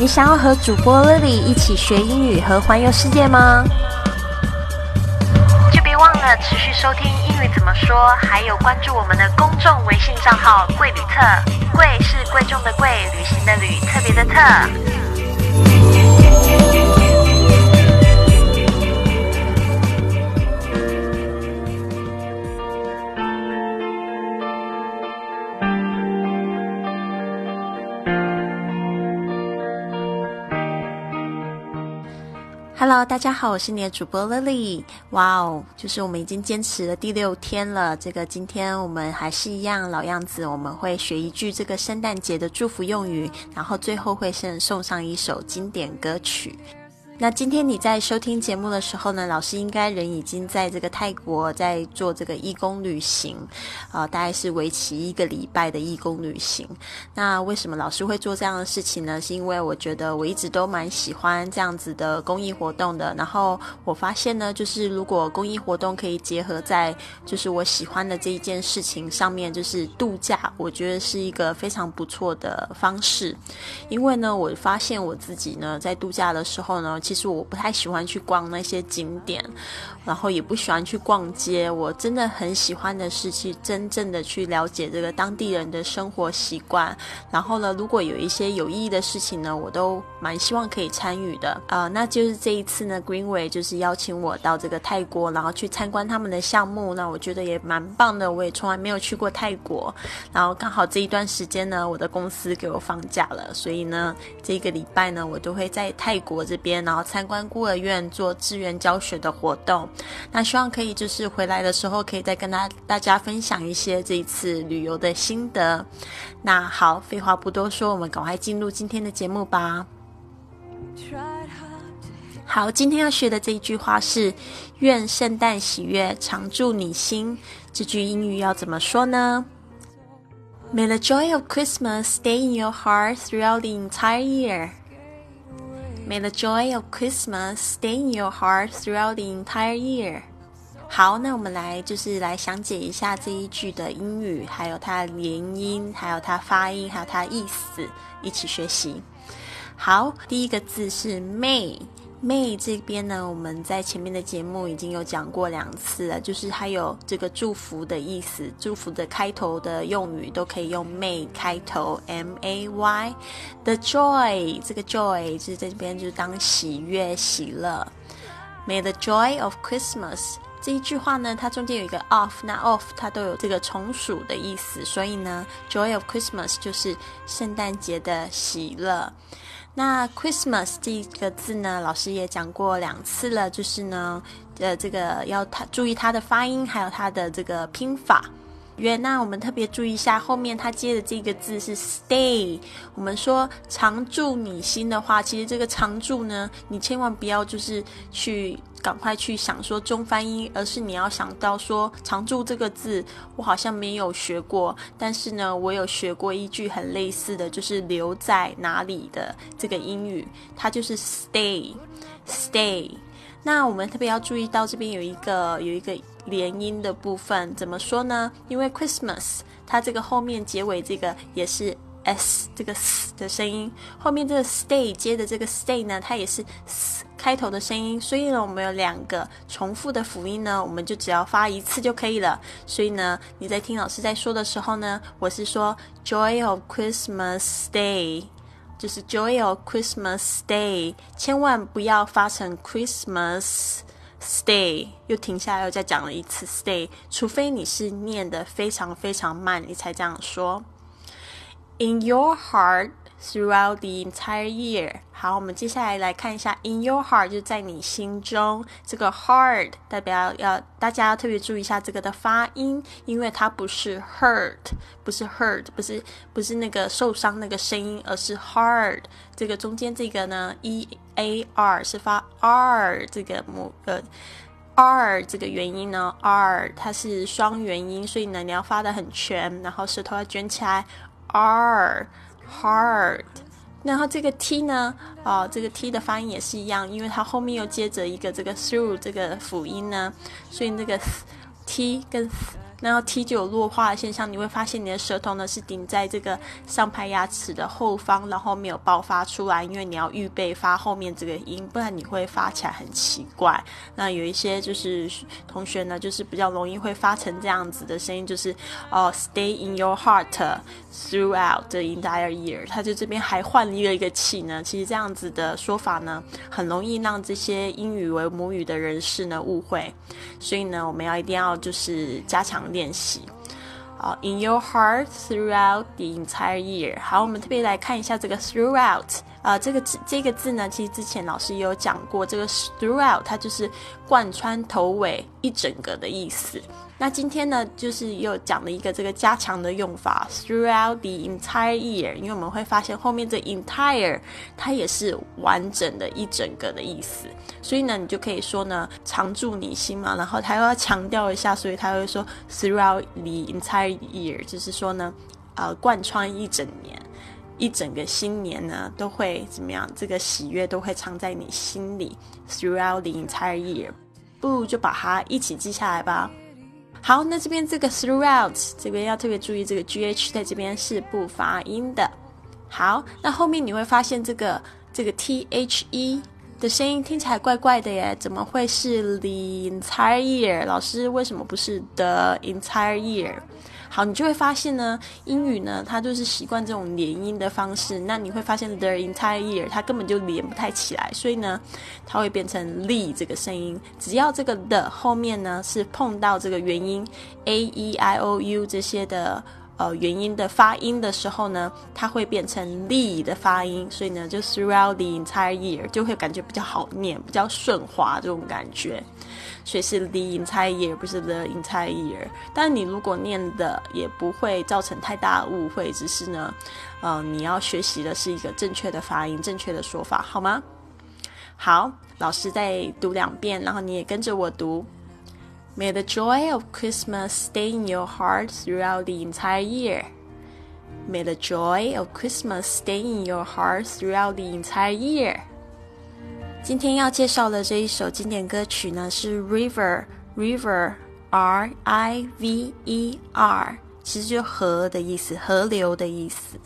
你想要和主播 Lily 一起学英语和环游世界吗？就别忘了持续收听英语怎么说，还有关注我们的公众微信账号“贵旅特”，贵是贵重的贵，旅行的旅，特别的特。Hello， 大家好，我是你的主播 Lily。哇哦，就是我们已经坚持了第6天了。今天我们还是一样老样子，我们会学一句这个圣诞节的祝福用语，然后最后会先送上一首经典歌曲。那今天你在收听节目的时候呢，老师应该人已经在这个泰国在做这个义工旅行，大概是为期1个礼拜的义工旅行。那为什么老师会做这样的事情呢？是因为我觉得我一直都蛮喜欢这样子的公益活动的，然后我发现呢，就是如果公益活动可以结合在就是我喜欢的这一件事情上面，就是度假，我觉得是一个非常不错的方式。因为呢，我发现我自己呢在度假的时候呢，其实我不太喜欢去逛那些景点，然后也不喜欢去逛街。我真的很喜欢的是去真正的去了解这个当地人的生活习惯。然后呢，如果有一些有意义的事情呢，我都蛮希望可以参与的。那就是这一次呢 Greenway 就是邀请我到这个泰国，然后去参观他们的项目。那我觉得也蛮棒的，我也从来没有去过泰国。然后刚好这一段时间呢，我的公司给我放假了，所以呢，这个礼拜呢，我都会在泰国这边，然后参观孤儿院做志愿教学的活动。那希望可以就是回来的时候可以再跟大家分享一些这一次旅游的心得。那好，废话不多说，我们赶快进入今天的节目吧。好，今天要学的这一句话是愿圣诞喜悦常驻你心。这句英语要怎么说呢？ May the joy of Christmas stay in your heart throughout the entire year.May the joy of Christmas stay in your heart throughout the entire year. 好，那我们来详解一下这一句的英语，还有它的连音，还有它发音，还有它意思，一起学习。好，第一个字是 May。May 这边呢，我们在前面的节目已经有讲过2次了，就是它有这个祝福的意思，祝福的开头的用语都可以用 May 开头 M-A-Y。 The joy， 这个 joy 就是这边就是当喜悦喜乐。 May the joy of Christmas， 这一句话呢，它中间有一个 of， 那 of 它都有这个从属的意思，所以呢 joy of Christmas 就是圣诞节的喜乐。那 Christmas 这个字呢，老师也讲过2次了，就是呢，这个要注意它的发音，还有它的这个拼法。那我们特别注意一下后面它接的这个字是 stay。 我们说常驻你心的话，其实这个常驻呢，你千万不要就是去赶快去想说中翻译，而是你要想到说常驻这个字我好像没有学过，但是呢我有学过一句很类似的，就是留在哪里的这个英语，它就是 stay。 那我们特别要注意到这边有一个连音的部分，怎么说呢？因为 Christmas 它这个后面结尾这个也是 s 这个 s 的声音，后面这个 stay 接的这个 stay 呢，它也是 s 开头的声音，所以呢我们有2个重复的辅音呢，我们就只要发1次就可以了。所以呢你在听老师在说的时候呢，我是说 Joy of Christmas Day， 就是 Joy of Christmas Day， 千万不要发成 Christmas Stay， 又停下来又再讲了1次 stay， 除非你是念得非常非常慢，你才这样说。In your heart throughout the entire year。 好，我们接下来来看一下 in your heart 就在你心中，这个 heart 代表要大家要特别注意一下这个的发音，因为它不是 hurt， 不是 hurt， 不是那个受伤那个声音，而是 hard， 这个中间这个呢 E-A-R 是发 R 这个R 这个元音呢 R 它是双元音，所以呢你要发得很全，然后舌头要卷起来 R hard。 然后这个 t 呢，这个 t 的发音也是一样，因为它后面又接着一个这个 through 这个辅音呢，所以那个 t 跟那 T9 弱化的现象，你会发现你的舌头呢是顶在这个上排牙齿的后方，然后没有爆发出来，因为你要预备发后面这个音，不然你会发起来很奇怪。那有一些就是同学呢，就是比较容易会发成这样子的声音，就是stay in your heart throughout the entire year。他就这边还换了一个气呢，其实这样子的说法呢，很容易让这些英语为母语的人士呢误会，所以呢，我们要一定要就是加强练习。In your heart throughout the entire year。好，我们特别来看一下这个 throughout。这个字呢，其实之前老师也有讲过，这个 throughout 它就是贯穿头尾一整个的意思。那今天呢，就是又讲了一个这个加强的用法 throughout the entire year， 因为我们会发现后面这 entire 它也是完整的一整个的意思，所以呢，你就可以说呢，常驻你心嘛，然后他又要强调一下，所以他会说 throughout the entire year， 就是说呢，贯穿一整年。一整个新年呢都会怎么样，这个喜悦都会藏在你心里 throughout the entire year， 不如就把它一起记下来吧。好，那这边这个 throughout 这边要特别注意，这个 GH 在这边是不发音的。好，那后面你会发现这个 THE 的声音听起来怪怪的耶，怎么会是 the entire year， 老师为什么不是 the entire year？好，你就会发现呢，英语呢，它就是习惯这种连音的方式。那你会发现 the entire year 它根本就连不太起来，所以呢，它会变成 the 这个声音。只要这个 the 后面呢是碰到这个元音 a e i o u 这些的元音的发音的时候呢，它会变成 the 的发音。所以呢，就 throughout the entire year 就会感觉比较好念，比较顺滑这种感觉。所以是 the entire year， 不是 the entire year。但你如果念的也不会造成太大的误会，只是呢，你要学习的是一个正确的发音、正确的说法，好吗？好，老师再读两遍，然后你也跟着我读。May the joy of Christmas stay in your heart throughout the entire year. May the joy of Christmas stay in your heart throughout the entire year.今天要介绍的这一首经典歌曲呢是 River R-I-V-E-R， 其实就河的意思，河流的意思。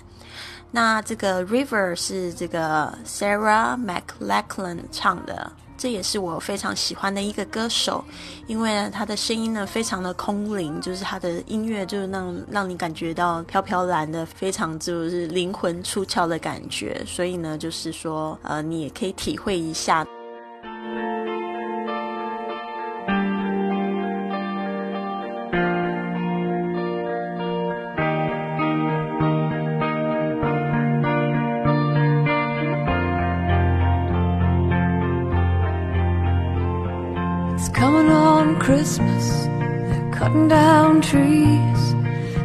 那这个 River 是这个 Sarah McLachlan 唱的，这也是我非常喜欢的一个歌手，因为她的声音呢非常的空灵，就是她的音乐就是让你感觉到飘飘然的，非常就是灵魂出窍的感觉，所以呢就是说你也可以体会一下。It's coming on Christmas, they're cutting down trees,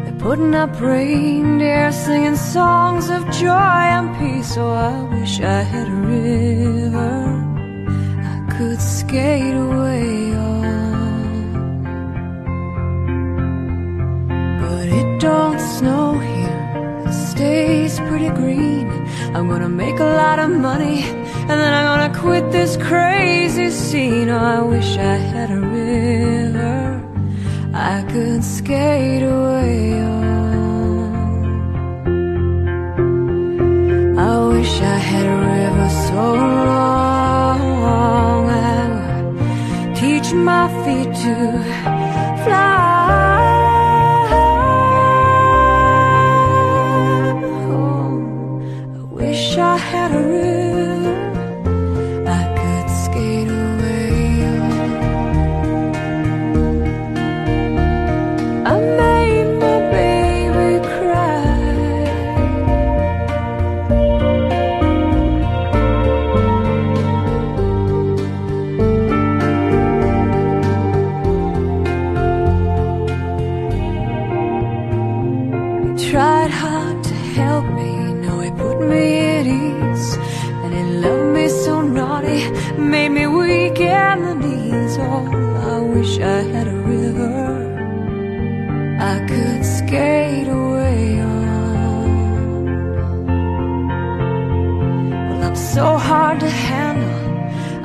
they're putting up reindeer, singing songs of joy and peace. Oh, I wish I had a river I could skate away on. But it don't snow here, it stays pretty green. I'm gonna make a lot of money and then I'm gonna quit this crazy scene. Oh, I wish I had a river I could skate away on. I wish I had a river so long I would teach my feet to fly. Made me weak in the knees. Oh, I wish I had a river I could skate away on. Well, I'm so hard to handle,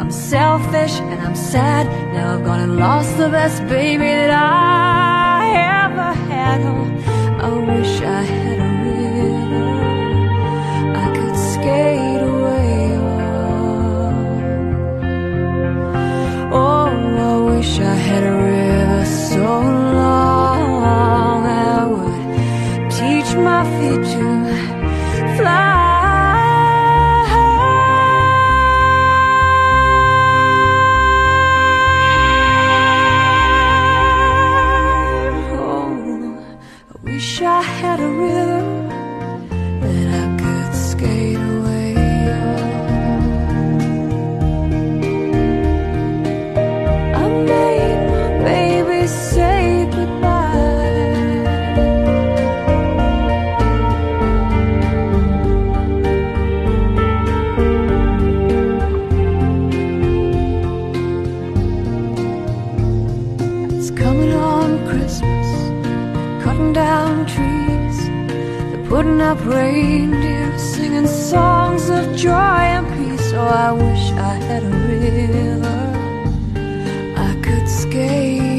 I'm selfish and I'm sad. Now I've gone and lost the best baby that I had. wish I had a river I could skate away on. Oh, I wish I had a river so long that would teach my feet to fly. Reindeer singing songs of joy and peace. Oh, I wish I had a river I could skate